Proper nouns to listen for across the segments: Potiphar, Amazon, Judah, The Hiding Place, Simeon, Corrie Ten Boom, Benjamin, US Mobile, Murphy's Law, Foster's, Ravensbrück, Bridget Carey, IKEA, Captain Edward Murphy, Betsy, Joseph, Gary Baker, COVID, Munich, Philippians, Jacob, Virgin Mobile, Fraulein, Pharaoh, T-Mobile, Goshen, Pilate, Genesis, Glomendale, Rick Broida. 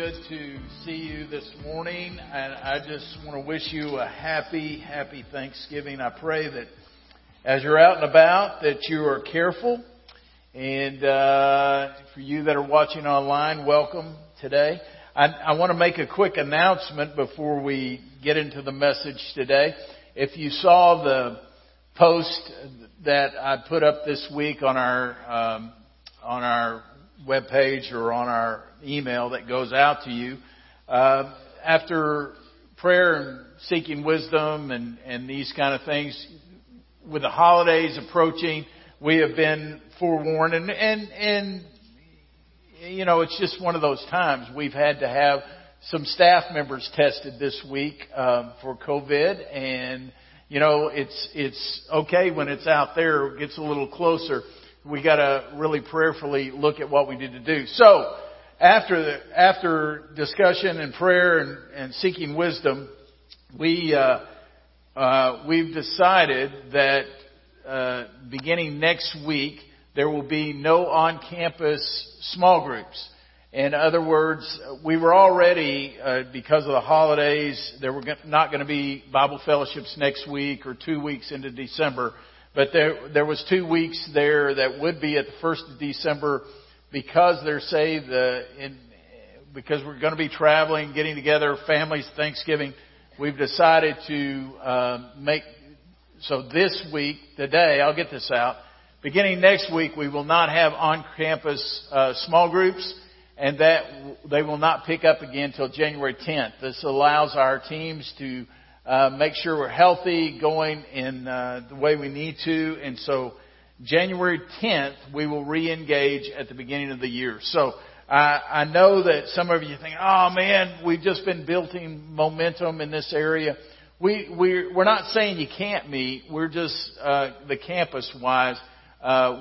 good to see you this morning, and I just want to wish you a happy, happy Thanksgiving. I pray that as you're out and about that you are careful, and for you that are watching online, welcome today. I want to make a quick announcement before we get into the message today. If you saw the post that I put up this week on our webpage or on our email that goes out to you, after prayer and seeking wisdom and these kind of things, with the holidays approaching, we have been forewarned, and you know, it's just one of those times. We've had to have some staff members tested this week for COVID, and you know, it's okay when it's out there, it gets a little closer. We got to really prayerfully look at what we need to do. So after discussion and prayer and seeking wisdom, we've decided that beginning next week there will be no on-campus small groups. In other words, we were already because of the holidays there were not going to be Bible fellowships next week or 2 weeks into December. But there was 2 weeks there that would be at the 1st of December because they're saved, because we're going to be traveling, getting together, families, Thanksgiving. We've decided to so this week, today, I'll get this out, beginning next week, we will not have on-campus small groups, and that they will not pick up again until January 10th. This allows our teams to make sure we're healthy, going in the way we need to. And so January 10th, we will re-engage at the beginning of the year. So I know that some of you think, oh man, we've just been building momentum in this area. We're not saying you can't meet. We're just, the campus-wise,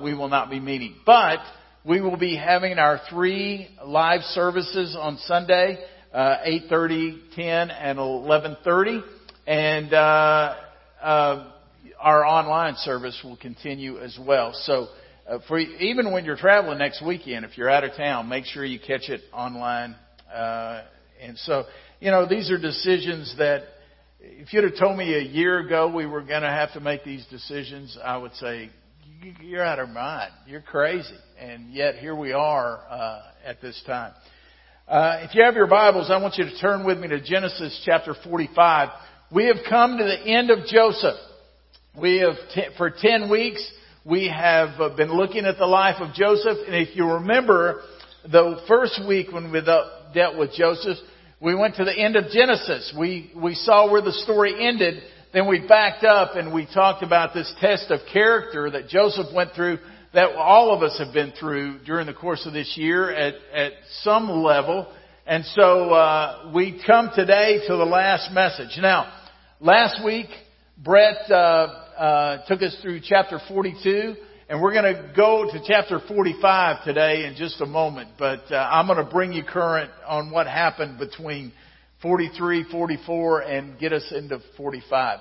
we will not be meeting. But we will be having our 3 live services on Sunday, 8:30, 10, and 11:30. And our online service will continue as well. So for even when you're traveling next weekend, if you're out of town, make sure you catch it online. And so, you know, these are decisions that if you'd have told me a year ago we were going to have to make these decisions, I would say, you're out of mind. You're crazy. And yet here we are at this time. If you have your Bibles, I want you to turn with me to Genesis chapter 45. We have come to the end of Joseph. For 10 weeks, we have been looking at the life of Joseph. And if you remember, the first week when we dealt with Joseph, we went to the end of Genesis. We saw where the story ended. Then we backed up and we talked about this test of character that Joseph went through, that all of us have been through during the course of this year at some level. And so we come today to the last message. Now, last week, Brett took us through chapter 42, and we're going to go to chapter 45 today in just a moment. But I'm going to bring you current on what happened between 43, 44, and get us into 45.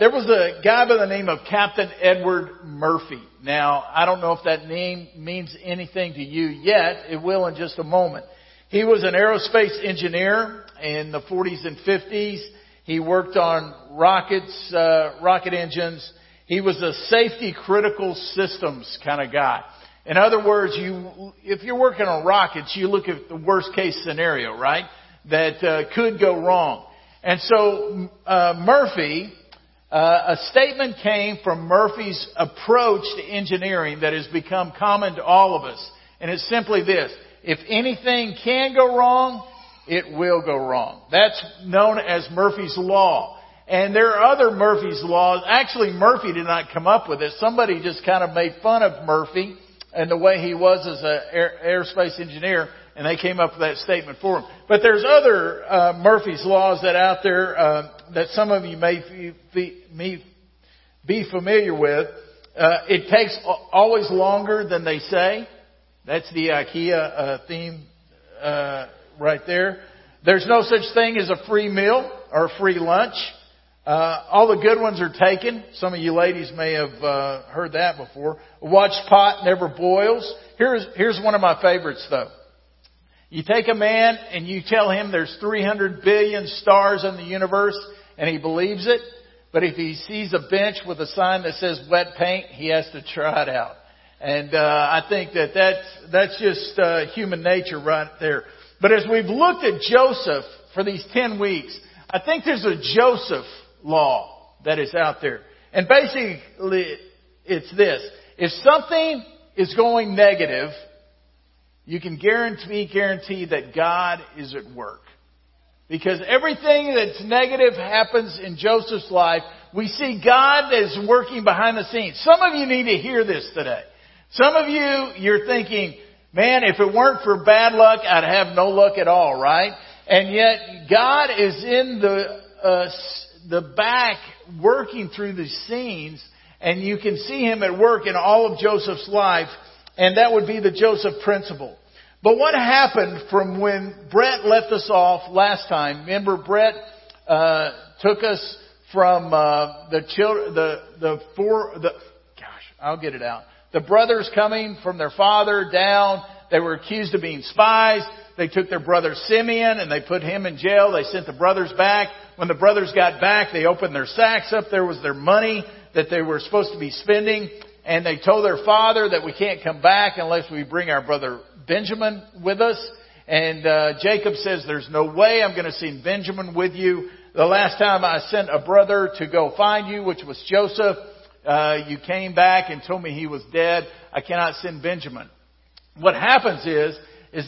There was a guy by the name of Captain Edward Murphy. Now, I don't know if that name means anything to you yet. It will in just a moment. He was an aerospace engineer in the 40s and 50s. He worked on rockets, rocket engines. He was a safety critical systems kind of guy. In other words, if you're working on rockets, you look at the worst case scenario, right? That could go wrong. And so Murphy, a statement came from Murphy's approach to engineering that has become common to all of us. And it's simply this: if anything can go wrong, it will go wrong. That's known as Murphy's Law. And there are other Murphy's Laws. Actually, Murphy did not come up with it. Somebody just kind of made fun of Murphy and the way he was as an aerospace engineer, and they came up with that statement for him. But there's other Murphy's Laws that out there that some of you may be familiar with. It takes always longer than they say. That's the IKEA theme right there. There's no such thing as a free meal or a free lunch. All the good ones are taken. Some of you ladies may have heard that before. A watched pot never boils. Here's one of my favorites, though. You take a man and you tell him there's 300 billion stars in the universe and he believes it. But if he sees a bench with a sign that says wet paint, he has to try it out. And I think that's just human nature right there. But as we've looked at Joseph for these 10 weeks, I think there's a Joseph law that is out there. And basically, it's this. If something is going negative, you can guarantee that God is at work. Because everything that's negative happens in Joseph's life. We see God is working behind the scenes. Some of you need to hear this today. Some of you, you're thinking, man, if it weren't for bad luck, I'd have no luck at all, right? And yet, God is in the back working through the scenes, and you can see Him at work in all of Joseph's life, and that would be the Joseph principle. But what happened from when Brett left us off last time? Remember, Brett took us from the brothers coming from their father down. They were accused of being spies. They took their brother Simeon and they put him in jail. They sent the brothers back. When the brothers got back, they opened their sacks up. There was their money that they were supposed to be spending. And they told their father that we can't come back unless we bring our brother Benjamin with us. And Jacob says, there's no way I'm going to send Benjamin with you. The last time I sent a brother to go find you, which was Joseph, you came back and told me he was dead. I cannot send Benjamin. What happens is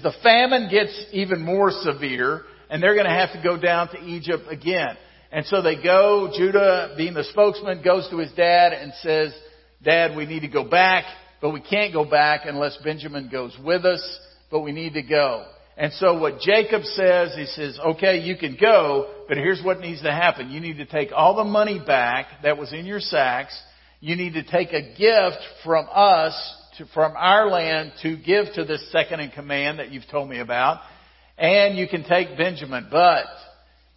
the famine gets even more severe, and they're going to have to go down to Egypt again. And so they go, Judah, being the spokesman, goes to his dad and says, Dad, we need to go back, but we can't go back unless Benjamin goes with us, but we need to go. And so what Jacob says, he says, okay, you can go, but here's what needs to happen. You need to take all the money back that was in your sacks. You need to take a gift from us, from our land, to give to this second in command that you've told me about. And you can take Benjamin. But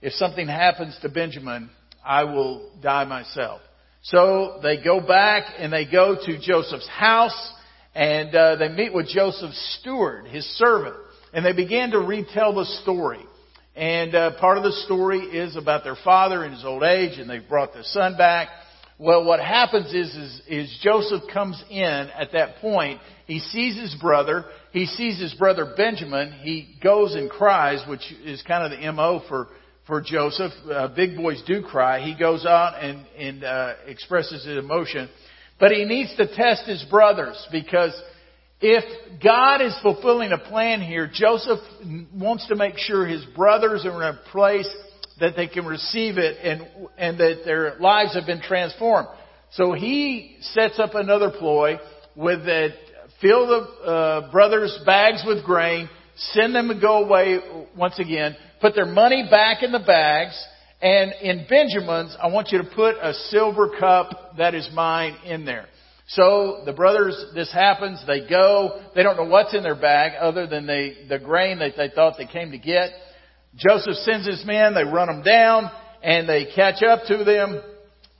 if something happens to Benjamin, I will die myself. So they go back and they go to Joseph's house and they meet with Joseph's steward, his servant. And they began to retell the story. And part of the story is about their father in his old age and they brought their son back. Well, what happens is Joseph comes in at that point. He sees his brother. He sees his brother Benjamin. He goes and cries, which is kind of the MO for Joseph. Big boys do cry. He goes out and expresses his emotion. But he needs to test his brothers because if God is fulfilling a plan here, Joseph wants to make sure his brothers are in a place that they can receive it and that their lives have been transformed. So he sets up another ploy with that, fill the brothers' bags with grain, send them to go away once again, put their money back in the bags, and in Benjamin's, I want you to put a silver cup that is mine in there. So the brothers, this happens, they go, they don't know what's in their bag other than the grain that they thought they came to get. Joseph sends his men, they run them down, and they catch up to them,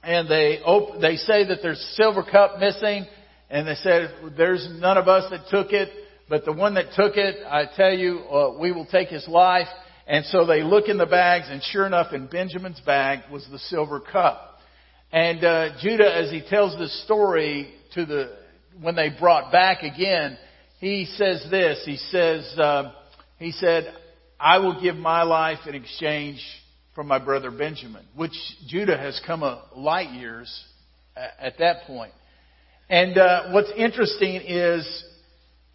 and they say that there's a silver cup missing, and they said, there's none of us that took it, but the one that took it, I tell you, we will take his life. And so they look in the bags, and sure enough, in Benjamin's bag was the silver cup. And Judah, as he tells this story when they brought back again, he says this, he said, I will give my life in exchange for my brother Benjamin, which Judah has come a light years at that point. And what's interesting is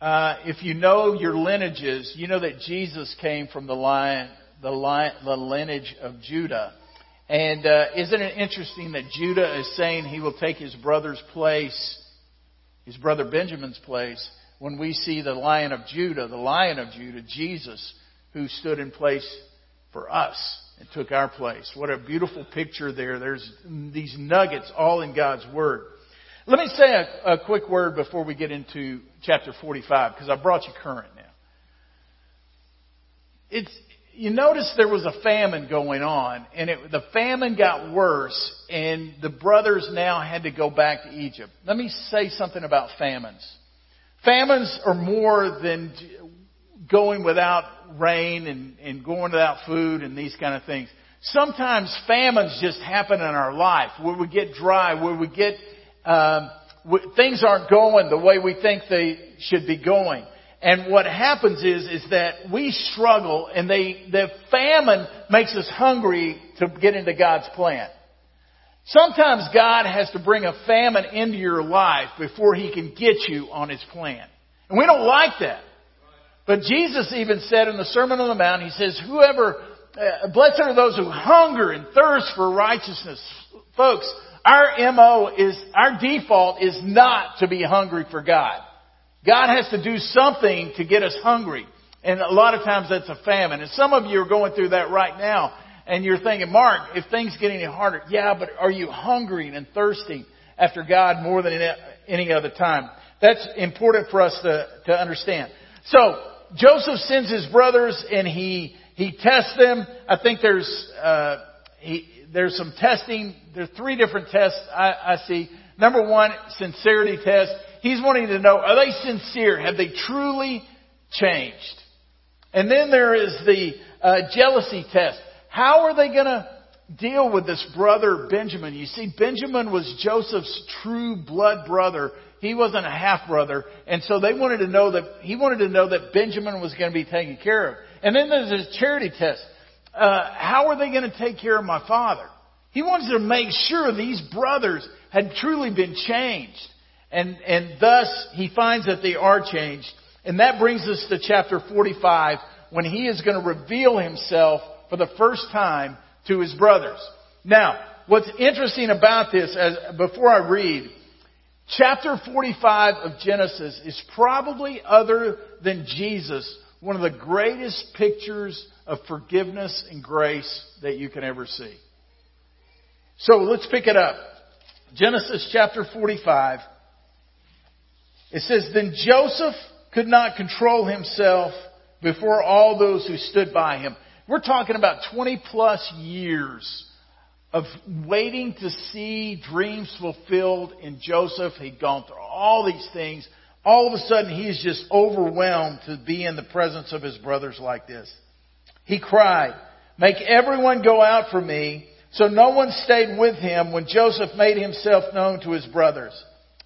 if you know your lineages, you know that Jesus came from the lineage of Judah. And isn't it interesting that Judah is saying he will take his brother's place, his brother Benjamin's place, when we see the Lion of Judah, Jesus, who stood in place for us and took our place. What a beautiful picture there. There's these nuggets all in God's Word. Let me say a quick word before we get into chapter 45, because I brought you current now. You notice there was a famine going on, and the famine got worse, and the brothers now had to go back to Egypt. Let me say something about famines. Famines are more than going without rain and going without food and these kind of things. Sometimes famines just happen in our life where we get dry, where we get things aren't going the way we think they should be going. And what happens is that we struggle, and the famine makes us hungry to get into God's plan. Sometimes God has to bring a famine into your life before He can get you on His plan. And we don't like that. But Jesus even said in the Sermon on the Mount, He says, blessed are those who hunger and thirst for righteousness. Folks, our default is not to be hungry for God. God has to do something to get us hungry. And a lot of times that's a famine. And some of you are going through that right now. And you're thinking, Mark, if things get any harder, yeah, but are you hungering and thirsting after God more than any other time? That's important for us to understand. So Joseph sends his brothers and he tests them. I think there's some testing. There are three different tests I see. Number one, sincerity test. He's wanting to know, are they sincere? Have they truly changed? And then there is the jealousy test. How are they going to deal with this brother Benjamin? You see, Benjamin was Joseph's true blood brother. He wasn't a half brother, and so they wanted to know that he wanted to know that Benjamin was going to be taken care of. And then there's this charity test. How are they going to take care of my father? He wanted to make sure these brothers had truly been changed. And thus, he finds that they are changed. And that brings us to chapter 45, when he is going to reveal himself for the first time to his brothers. Now, what's interesting about this, before I read, chapter 45 of Genesis is probably, other than Jesus, one of the greatest pictures of forgiveness and grace that you can ever see. So let's pick it up. Genesis chapter 45. It says, Then Joseph could not control himself before all those who stood by him. We're talking about 20 plus years of waiting to see dreams fulfilled in Joseph. He'd gone through all these things. All of a sudden, he's just overwhelmed to be in the presence of his brothers like this. He cried, Make everyone go out for me. So no one stayed with him when Joseph made himself known to his brothers.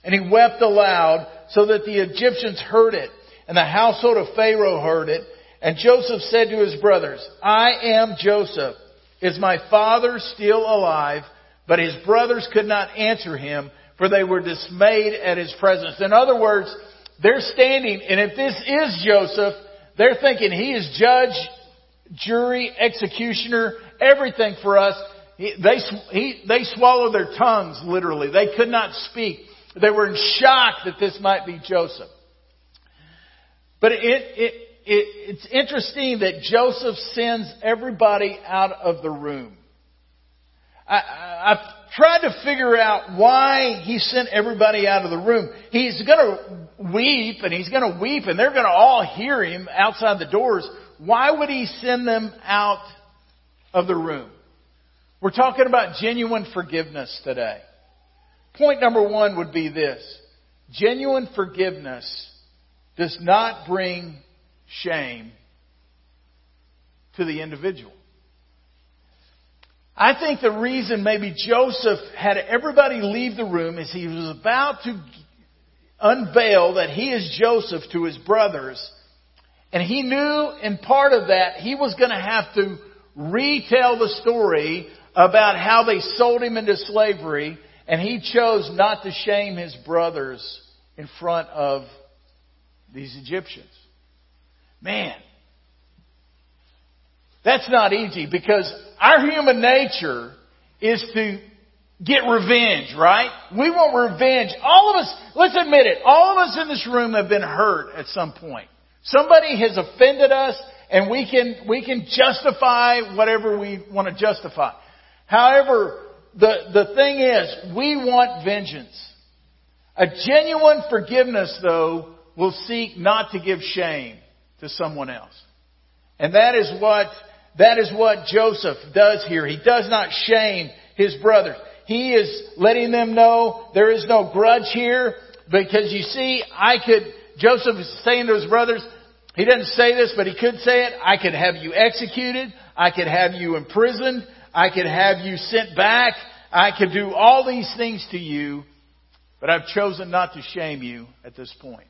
And he wept aloud so that the Egyptians heard it, and the household of Pharaoh heard it. And Joseph said to his brothers, I am Joseph. Is my father still alive? But his brothers could not answer him, for they were dismayed at his presence. In other words, they're standing, and if this is Joseph, they're thinking he is judge, jury, executioner, everything for us. They swallowed their tongues, literally. They could not speak. They were in shock that this might be Joseph. But it's interesting that Joseph sends everybody out of the room. I've tried to figure out why he sent everybody out of the room. He's going to weep, and he's going to weep, and they're going to all hear him outside the doors. Why would he send them out of the room? We're talking about genuine forgiveness today. Point number one would be this. Genuine forgiveness does not bring shame to the individual. I think the reason maybe Joseph had everybody leave the room is he was about to unveil that he is Joseph to his brothers. And he knew in part of that he was going to have to retell the story about how they sold him into slavery. And he chose not to shame his brothers in front of these Egyptians. Man, that's not easy, because our human nature is to get revenge, right? We want revenge. All of us, let's admit it, all of us in this room have been hurt at some point. Somebody has offended us, and we can justify whatever we want to justify. However, the thing is, we want vengeance. A genuine forgiveness, though, will seek not to give shame to someone else. And that is what Joseph does here. He does not shame his brothers. He is letting them know there is no grudge here, because you see, Joseph is saying to his brothers, He doesn't say this, but he could say it. I could have you executed. I could have you imprisoned. I could have you sent back. I could do all these things to you, but I've chosen not to shame you at this point.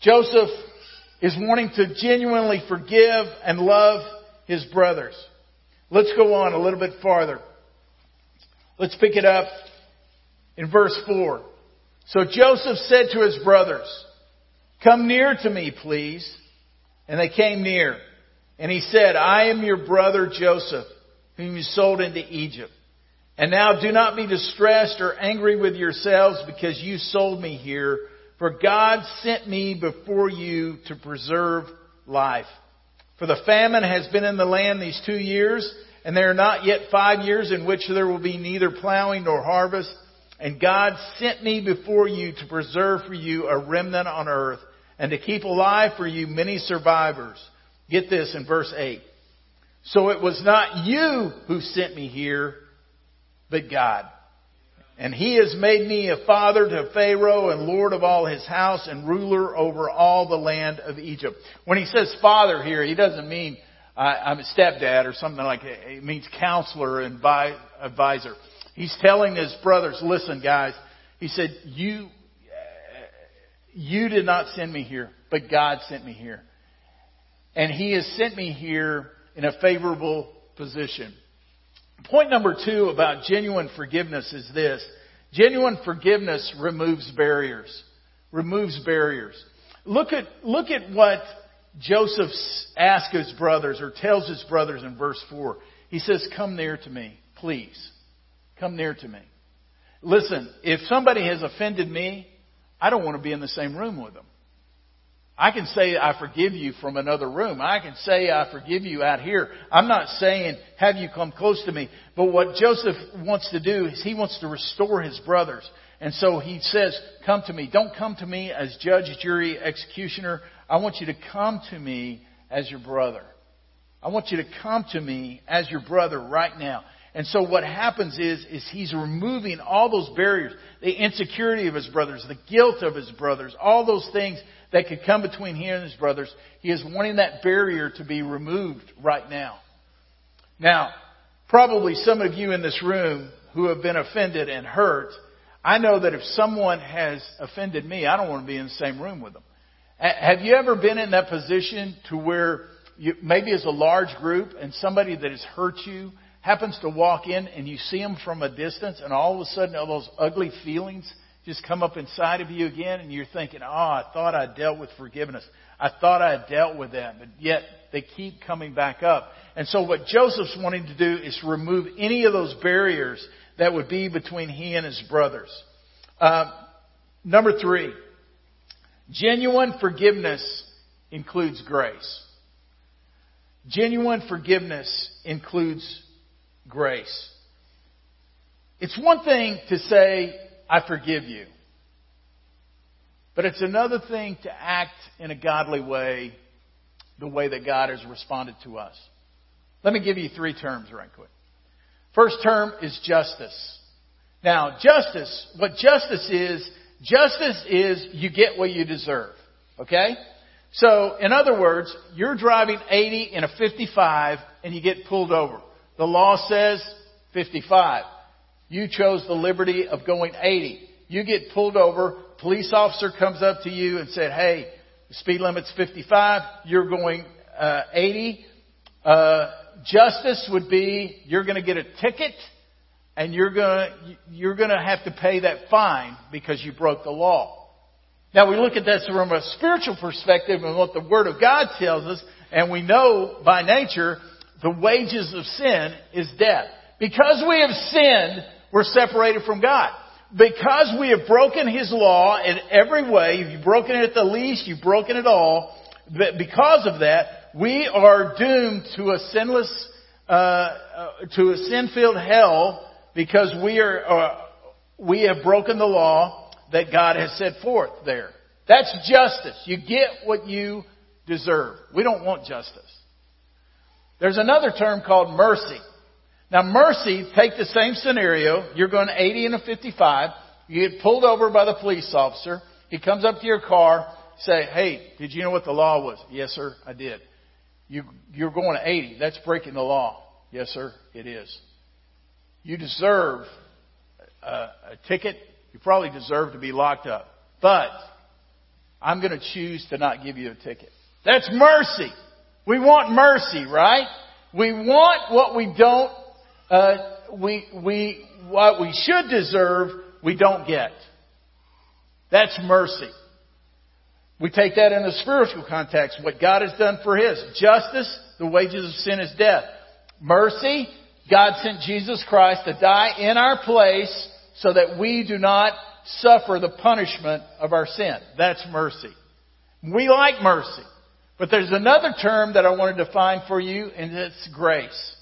Joseph is wanting to genuinely forgive and love his brothers. Let's go on a little bit farther. Let's pick it up in verse 4. So Joseph said to his brothers, "Come near to me, please." And they came near. And he said, "I am your brother Joseph, whom you sold into Egypt. And now do not be distressed or angry with yourselves because you sold me here. For God sent me before you to preserve life. For the famine has been in the land these 2 years, and there are not yet 5 years in which there will be neither plowing nor harvest. And God sent me before you to preserve for you a remnant on earth, and to keep alive for you many survivors." Get this in verse 8. "So it was not you who sent me here, but God. And he has made me a father to Pharaoh and lord of all his house and ruler over all the land of Egypt." When he says father here, he doesn't mean I'm a stepdad or something like that. It means counselor and advisor. He's telling his brothers, listen, guys, he said, you did not send me here, but God sent me here. And he has sent me here in a favorable position. Point number 2 about genuine forgiveness is this. Genuine forgiveness removes barriers. Removes barriers. Look at what Joseph asks his brothers or tells his brothers in verse 4. He says, "Come near to me, please. Come near to me." Listen, if somebody has offended me, I don't want to be in the same room with them. I can say I forgive you from another room. I can say I forgive you out here. I'm not saying have you come close to me. But what Joseph wants to do is he wants to restore his brothers. And so he says, "Come to me. Don't come to me as judge, jury, executioner. I want you to come to me as your brother. I want you to come to me as your brother right now." And so what happens is he's removing all those barriers, the insecurity of his brothers, the guilt of his brothers, all those things that could come between him and his brothers. He is wanting that barrier to be removed right now. Now, probably some of you in this room who have been offended and hurt, I know that if someone has offended me, I don't want to be in the same room with them. Have you ever been in that position to where maybe it's a large group and somebody that has hurt you happens to walk in and you see them from a distance and all of a sudden all those ugly feelings just come up inside of you again and you're thinking, I thought I dealt with forgiveness. I thought I had dealt with that, but yet they keep coming back up. And so what Joseph's wanting to do is remove any of those barriers that would be between he and his brothers. Number 3, genuine forgiveness includes grace. Genuine forgiveness includes grace. It's one thing to say, "I forgive you." But it's another thing to act in a godly way, the way that God has responded to us. Let me give you 3 terms right quick. First term is justice. Now, justice, what justice is you get what you deserve. Okay? So, in other words, you're driving 80 in a 55 and you get pulled over. The law says 55. You chose the liberty of going 80. You get pulled over. Police officer comes up to you and said, "Hey, the speed limit's 55. You're going 80. Justice would be you're going to get a ticket, and you're going to have to pay that fine because you broke the law." Now we look at this from a spiritual perspective and what the Word of God tells us, and we know by nature the wages of sin is death. Because we have sinned, we're separated from God. Because we have broken His law in every way, you've broken it at the least, you've broken it all, but because of that, we are doomed to a sin-filled hell because we have broken the law that God has set forth there. That's justice. You get what you deserve. We don't want justice. There's another term called mercy. Now mercy, take the same scenario. You're going 80 and a 55. You get pulled over by the police officer. He comes up to your car, say, hey, did you know what the law was? Yes, sir, I did. You're going to 80. That's breaking the law. Yes, sir, it is. You deserve a ticket. You probably deserve to be locked up. But I'm going to choose to not give you a ticket. That's mercy. We want mercy, right? We want what we don't, what we should deserve, we don't get. That's mercy. We take that in the spiritual context, what God has done for His. Justice, the wages of sin is death. Mercy, God sent Jesus Christ to die in our place so that we do not suffer the punishment of our sin. That's mercy. We like mercy. But there's another term that I want to define for you, and it's grace.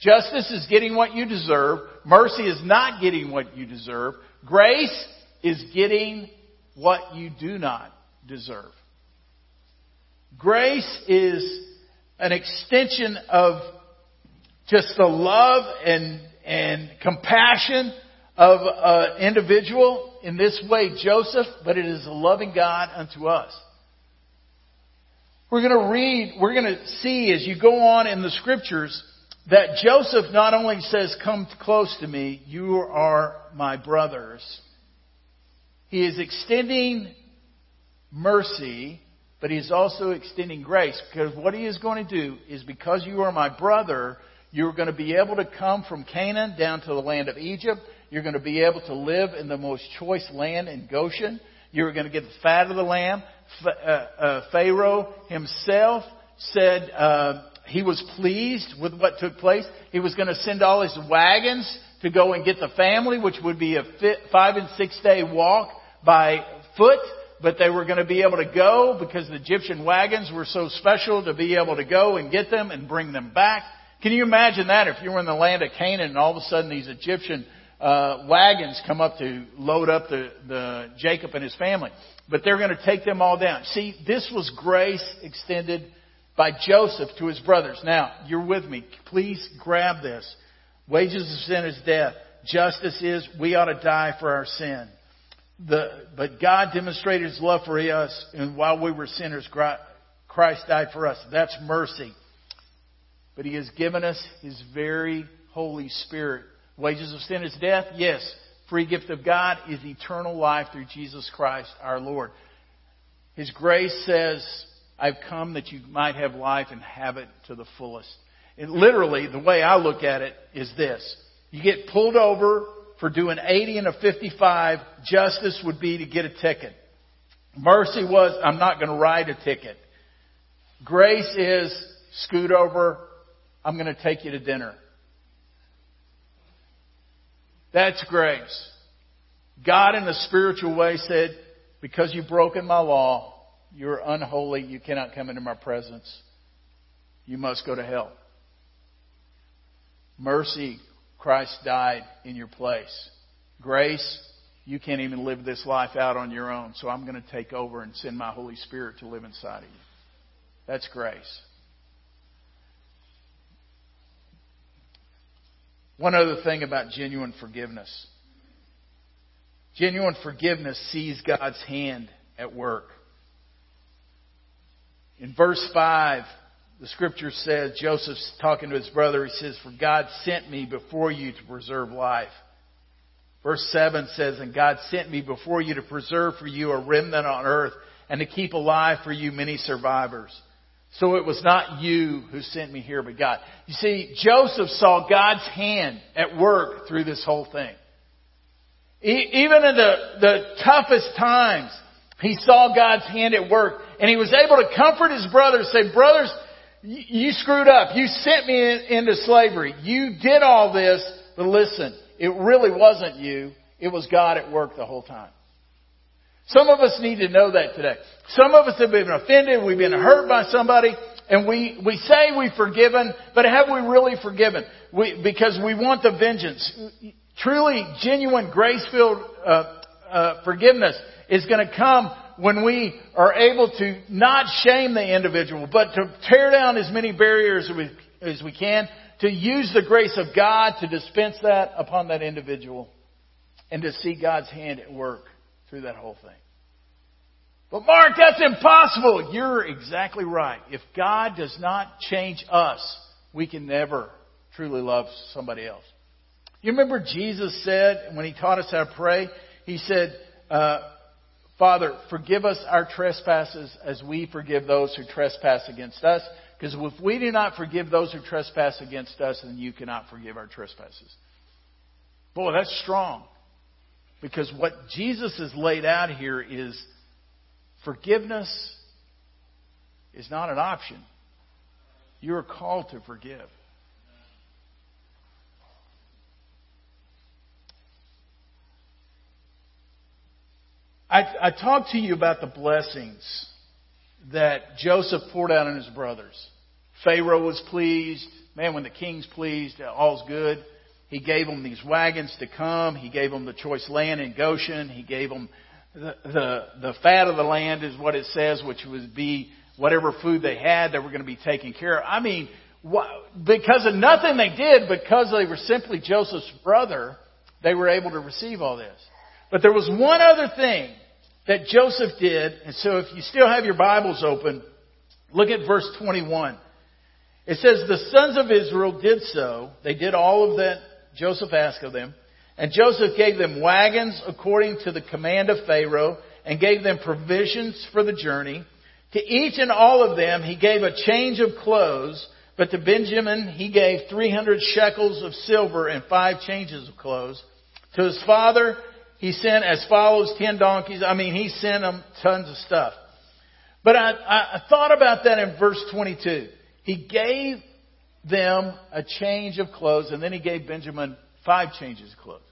Justice is getting what you deserve. Mercy is not getting what you deserve. Grace is getting what you do not deserve. Grace is an extension of just the love and compassion of an individual, in this way Joseph, but it is a loving God unto us. We're going to read, we're going to see as you go on in the Scriptures that Joseph not only says, come close to me, you are my brothers. He is extending mercy, but he is also extending grace. Because what he is going to do is, because you are my brother, you're going to be able to come from Canaan down to the land of Egypt. You're going to be able to live in the most choice land in Goshen. You're going to get the fat of the lamb. Pharaoh himself said he was pleased with what took place. He was going to send all his wagons to go and get the family, which would be a 5 and 6 day walk by foot. But they were going to be able to go because the Egyptian wagons were so special to be able to go and get them and bring them back. Can you imagine that if you were in the land of Canaan and all of a sudden these Egyptian wagons come up to load up the Jacob and his family? But they're going to take them all down. See, this was grace extended by Joseph to his brothers. Now, you're with me. Please grab this. Wages of sin is death. Justice is we ought to die for our sin. But God demonstrated His love for us, and while we were sinners, Christ died for us. That's mercy. But He has given us His very Holy Spirit. Wages of sin is death? Yes. Free gift of God is eternal life through Jesus Christ our Lord. His grace says, I've come that you might have life and have it to the fullest. And literally, the way I look at it is this. You get pulled over for doing 80 and a 55. Justice would be to get a ticket. Mercy was, I'm not going to write a ticket. Grace is, scoot over, I'm going to take you to dinner. That's grace. God in a spiritual way said, because you've broken my law, you're unholy, you cannot come into my presence. You must go to hell. Mercy, Christ died in your place. Grace, you can't even live this life out on your own, so I'm going to take over and send my Holy Spirit to live inside of you. That's grace. One other thing about genuine forgiveness. Genuine forgiveness sees God's hand at work. In verse 5, the Scripture says, Joseph's talking to his brother, he says, for God sent me before you to preserve life. Verse 7 says, and God sent me before you to preserve for you a remnant on earth and to keep alive for you many survivors. So it was not you who sent me here, but God. You see, Joseph saw God's hand at work through this whole thing. Even in the toughest times, he saw God's hand at work. And he was able to comfort his brothers, say, brothers, you screwed up. You sent me into slavery. You did all this. But listen, it really wasn't you. It was God at work the whole time. Some of us need to know that today. Some of us have been offended. We've been hurt by somebody. And we say we've forgiven. But have we really forgiven? Because we want the vengeance. Truly, genuine, grace-filled forgiveness is going to come when we are able to not shame the individual, but to tear down as many barriers as we can, to use the grace of God to dispense that upon that individual, and to see God's hand at work through that whole thing. But Mark, that's impossible. You're exactly right. If God does not change us, we can never truly love somebody else. You remember Jesus said when he taught us how to pray, he said, Father, forgive us our trespasses as we forgive those who trespass against us. Because if we do not forgive those who trespass against us, then you cannot forgive our trespasses. Boy, that's strong. Because what Jesus has laid out here is forgiveness is not an option. You are called to forgive. I talked to you about the blessings that Joseph poured out on his brothers. Pharaoh was pleased. Man, when the king's pleased, all's good. He gave them these wagons to come. He gave them the choice land in Goshen. He gave them the fat of the land is what it says, which would be whatever food they had that were going to be taken care of. I mean, because of nothing they did, because they were simply Joseph's brother, they were able to receive all this. But there was one other thing that Joseph did. And so if you still have your Bibles open, look at verse 21. It says, the sons of Israel did so. They did all of that Joseph asked of them. And Joseph gave them wagons according to the command of Pharaoh and gave them provisions for the journey. To each and all of them he gave a change of clothes, but to Benjamin he gave 300 shekels of silver and 5 changes of clothes. To his father he sent as follows 10 donkeys. I mean, he sent them tons of stuff. But I thought about that in verse 22. He gave them a change of clothes, and then he gave Benjamin 5 changes of clothes.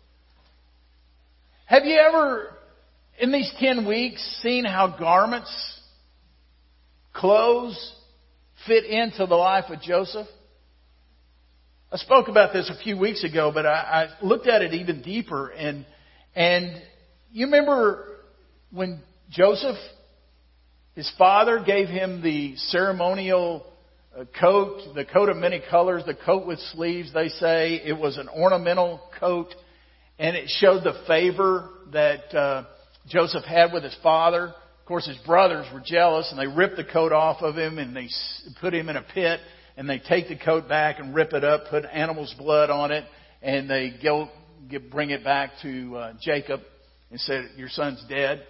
Have you ever, in these 10 weeks, seen how garments, clothes, fit into the life of Joseph? I spoke about this a few weeks ago, but I looked at it even deeper. And you remember when Joseph, his father, gave him the ceremonial coat, the coat of many colors, the coat with sleeves, they say. It was an ornamental coat, and it showed the favor that Joseph had with his father. Of course, his brothers were jealous, and they ripped the coat off of him, and they put him in a pit, and they take the coat back and rip it up, put animal's blood on it, and they bring it back to Jacob and said, your son's dead.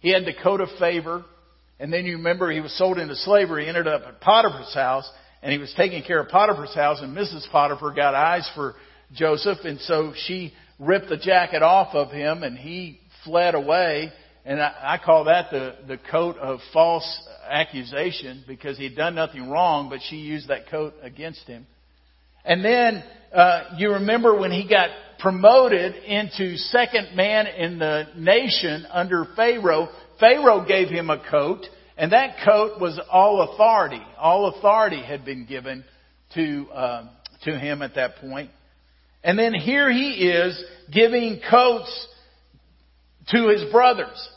He had the coat of favor. And then you remember he was sold into slavery. He ended up at Potiphar's house, and he was taking care of Potiphar's house, and Mrs. Potiphar got eyes for Joseph, and so she ripped the jacket off of him, and he fled away. And I call that the coat of false accusation, because he'd done nothing wrong, but she used that coat against him. And then you remember when he got promoted into second man in the nation under Pharaoh. Pharaoh gave him a coat, and that coat was all authority. All authority had been given to him at that point. And then here he is giving coats to his brothers.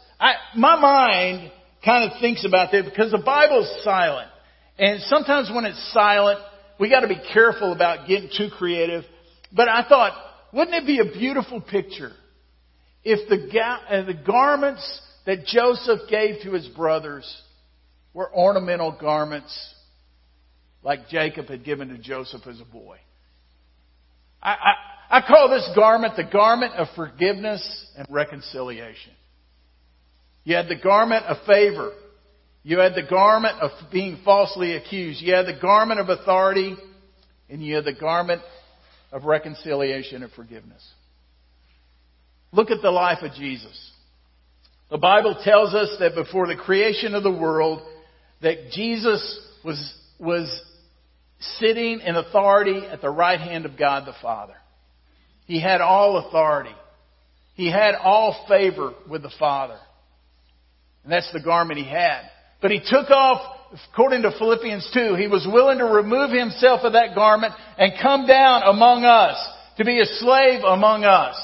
My mind kind of thinks about that because the Bible's silent. And sometimes when it's silent, we got to be careful about getting too creative. But I thought, wouldn't it be a beautiful picture if the garments that Joseph gave to his brothers were ornamental garments like Jacob had given to Joseph as a boy? I call this garment the garment of forgiveness and reconciliation. You had the garment of favor. You had the garment of being falsely accused. You had the garment of authority. And you had the garment of reconciliation and forgiveness. Look at the life of Jesus. The Bible tells us that before the creation of the world, that Jesus was sitting in authority at the right hand of God the Father. He had all authority. He had all favor with the Father. And that's the garment he had. But he took off, according to Philippians 2, he was willing to remove himself of that garment and come down among us, to be a slave among us.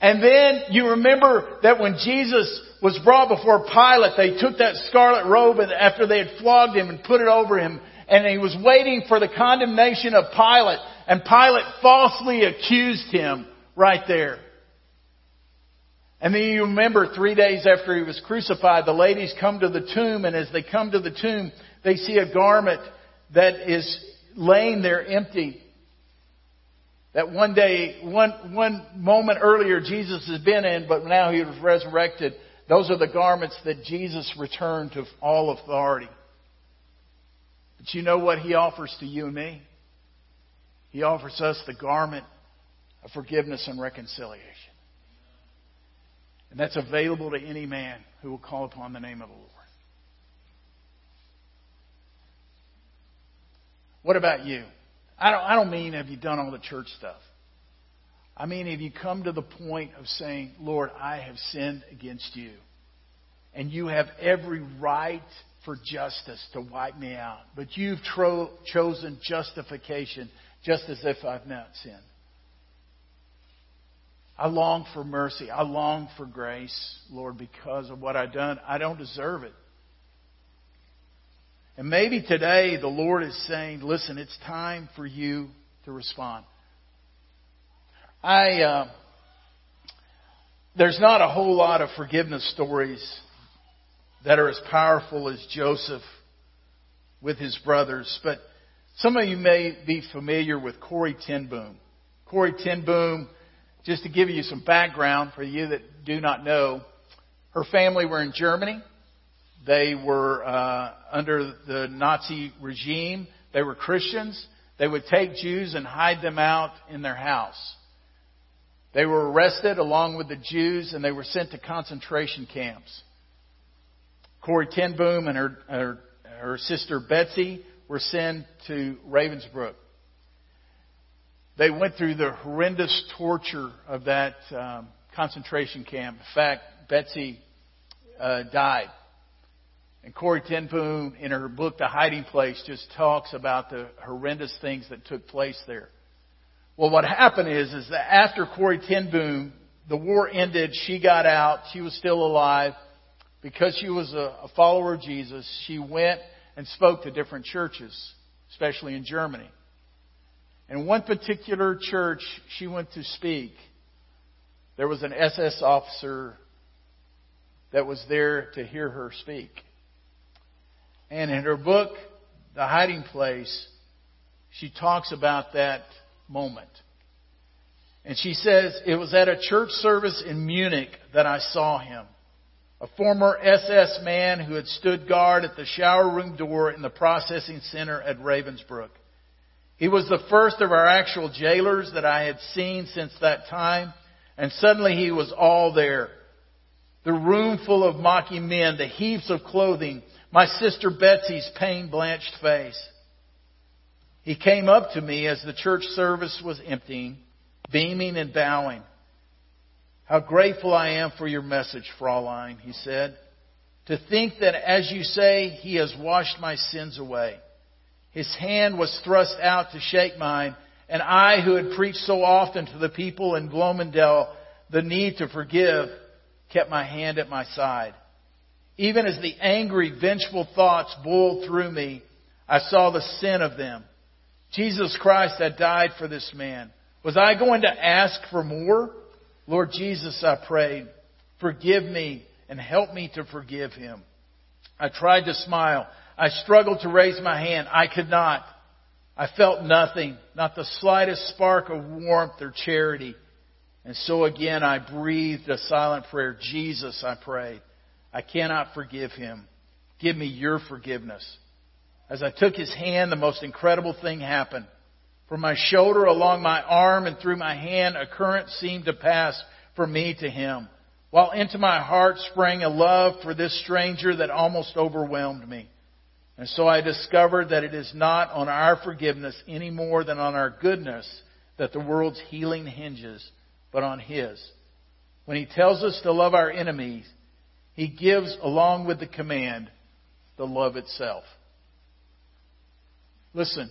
And then you remember that when Jesus was brought before Pilate, they took that scarlet robe after they had flogged him and put it over him. And he was waiting for the condemnation of Pilate. And Pilate falsely accused him right there. And then you remember 3 days after he was crucified, the ladies come to the tomb, and as they come to the tomb, they see a garment that is laying there empty. That one day, one moment earlier Jesus has been in, but now he was resurrected. Those are the garments that Jesus returned to all authority. But you know what he offers to you and me? He offers us the garment of forgiveness and reconciliation. And that's available to any man who will call upon the name of the Lord. What about you? I don't mean have you done all the church stuff. I mean, have you come to the point of saying, Lord, I have sinned against you. And you have every right for justice to wipe me out. But you've chosen justification just as if I've not sinned. I long for mercy. I long for grace, Lord, because of what I've done. I don't deserve it. And maybe today the Lord is saying, listen, it's time for you to respond. There's not a whole lot of forgiveness stories that are as powerful as Joseph with his brothers. But some of you may be familiar with Corrie Ten Boom. Corrie Ten Boom, just to give you some background for you that do not know, her family were in Germany. They were under the Nazi regime. They were Christians. They would take Jews and hide them out in their house. They were arrested along with the Jews, and they were sent to concentration camps. Corrie Ten Boom and her sister Betsy were sent to Ravensbrück. They went through the horrendous torture of that concentration camp. In fact, Betsy died. And Corrie Ten Boom, in her book, The Hiding Place, just talks about the horrendous things that took place there. Well, what happened is that after Corrie Ten Boom, the war ended, she got out, she was still alive. Because she was a follower of Jesus, she went and spoke to different churches, especially in Germany. And one particular church she went to speak, there was an SS officer that was there to hear her speak. And in her book, The Hiding Place, she talks about that moment. And she says, it was at a church service in Munich that I saw him, a former SS man who had stood guard at the shower room door in the processing center at Ravensbrück. He was the first of our actual jailers that I had seen since that time, and suddenly he was all there. The room full of mocking men, the heaps of clothing, my sister Betsy's pain-blanched face. He came up to me as the church service was emptying, beaming and bowing. How grateful I am for your message, Fraulein, he said. To think that, as you say, he has washed my sins away. His hand was thrust out to shake mine, and I, who had preached so often to the people in Glomendale the need to forgive, kept my hand at my side. Even as the angry, vengeful thoughts boiled through me, I saw the sin of them. Jesus Christ had died for this man. Was I going to ask for more? Lord Jesus, I prayed, forgive me and help me to forgive him. I tried to smile. I struggled to raise my hand. I could not. I felt nothing, not the slightest spark of warmth or charity. And so again, I breathed a silent prayer. Jesus, I prayed, I cannot forgive him. Give me your forgiveness. As I took his hand, the most incredible thing happened. From my shoulder along my arm and through my hand, a current seemed to pass from me to him, while into my heart sprang a love for this stranger that almost overwhelmed me. And so I discovered that it is not on our forgiveness any more than on our goodness that the world's healing hinges, but on His. When He tells us to love our enemies, He gives, along with the command, the love itself. Listen,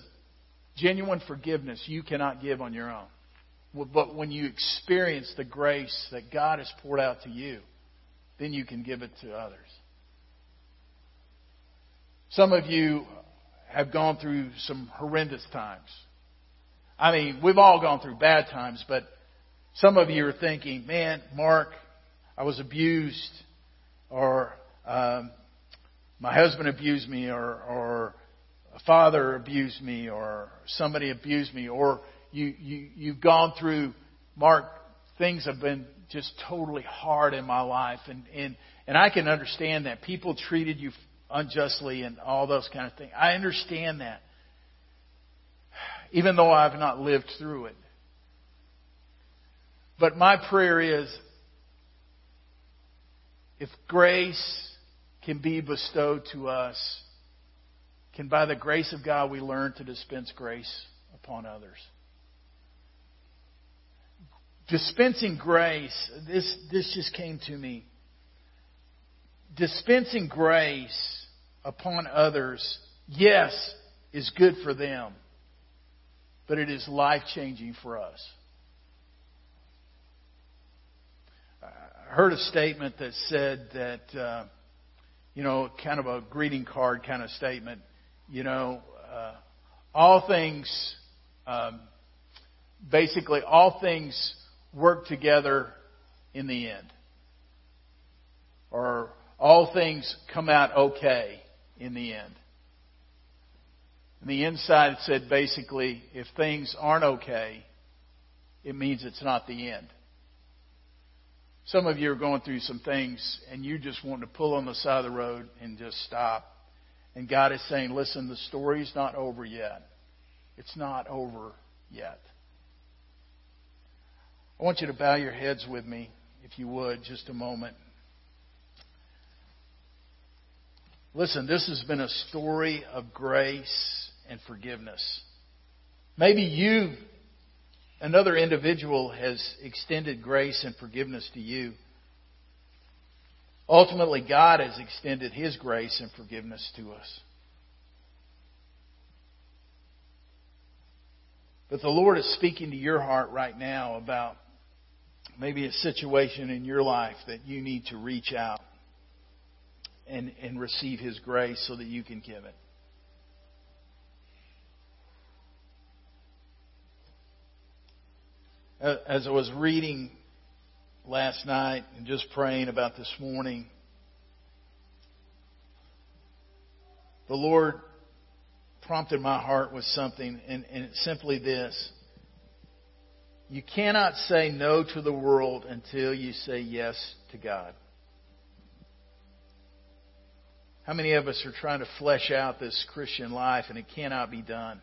genuine forgiveness you cannot give on your own. But when you experience the grace that God has poured out to you, then you can give it to others. Some of you have gone through some horrendous times. I mean, we've all gone through bad times, but some of you are thinking, man, Mark, I was abused, or my husband abused me, or a father abused me, or somebody abused me, or you've gone through, Mark, things have been just totally hard in my life. And I can understand that. People treated you unjustly and all those kind of things. I understand that, even though I've not lived through it. But my prayer is, if grace can be bestowed to us, can by the grace of God we learn to dispense grace upon others. Dispensing grace, this just came to me. Dispensing grace upon others, yes, is good for them, but it is life-changing for us. I heard a statement that said that, kind of a greeting card kind of statement, all things, basically all things work together in the end. Or all things come out okay in the end. And the inside said basically, if things aren't okay, it means it's not the end. Some of you are going through some things and you just want to pull on the side of the road and just stop. And God is saying, listen, the story's not over yet. It's not over yet. I want you to bow your heads with me, if you would, just a moment. Listen, this has been a story of grace and forgiveness. Maybe another individual has extended grace and forgiveness to you. Ultimately, God has extended His grace and forgiveness to us. But the Lord is speaking to your heart right now about maybe a situation in your life that you need to reach out and receive His grace so that you can give it. As I was reading last night and just praying about this morning, the Lord prompted my heart with something, and it's simply this. You cannot say no to the world until you say yes to God. How many of us are trying to flesh out this Christian life, and it cannot be done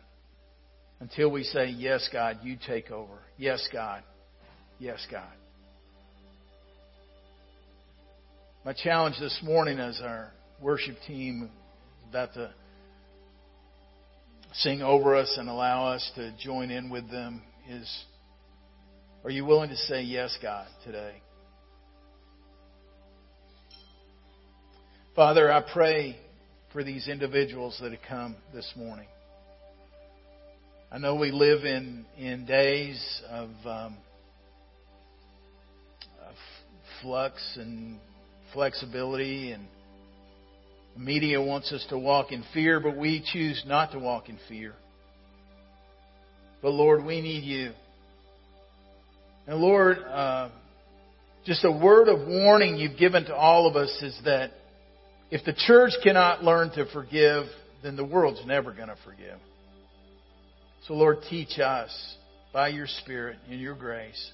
until we say, yes, God, you take over. Yes, God. Yes, God. My challenge this morning as our worship team is about to sing over us and allow us to join in with them is, are you willing to say yes, God, today? Father, I pray for these individuals that have come this morning. I know we live in days of flux and flexibility, and the media wants us to walk in fear, but we choose not to walk in fear. But Lord, we need You. And Lord, just a word of warning You've given to all of us is that if the church cannot learn to forgive, then the world's never going to forgive. So, Lord, teach us by Your Spirit and Your grace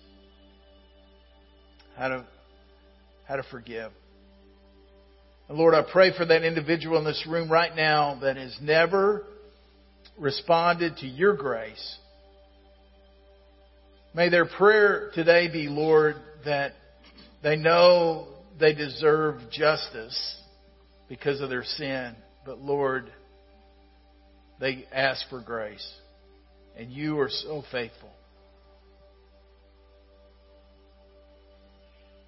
how to forgive. And Lord, I pray for that individual in this room right now that has never responded to Your grace. May their prayer today be, Lord, that they know they deserve justice because of their sin. But Lord, they ask for grace. And You are so faithful.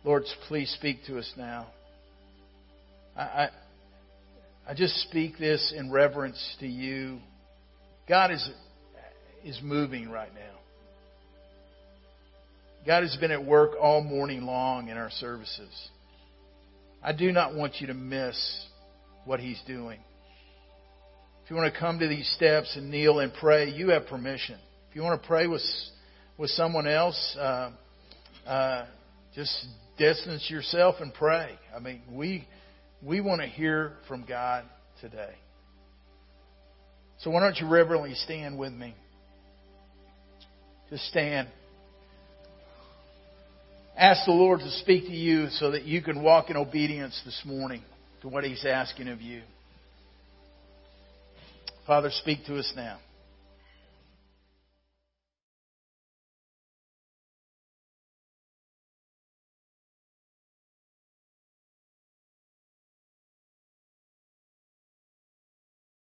Lord, please speak to us now. I just speak this in reverence to You. God is moving right now. God has been at work all morning long in our services. I do not want you to miss what He's doing. If you want to come to these steps and kneel and pray, you have permission. If you want to pray with someone else, just distance yourself and pray. I mean, we want to hear from God today. So why don't you reverently stand with me? Just stand. Ask the Lord to speak to you so that you can walk in obedience this morning to what He's asking of you. Father, speak to us now.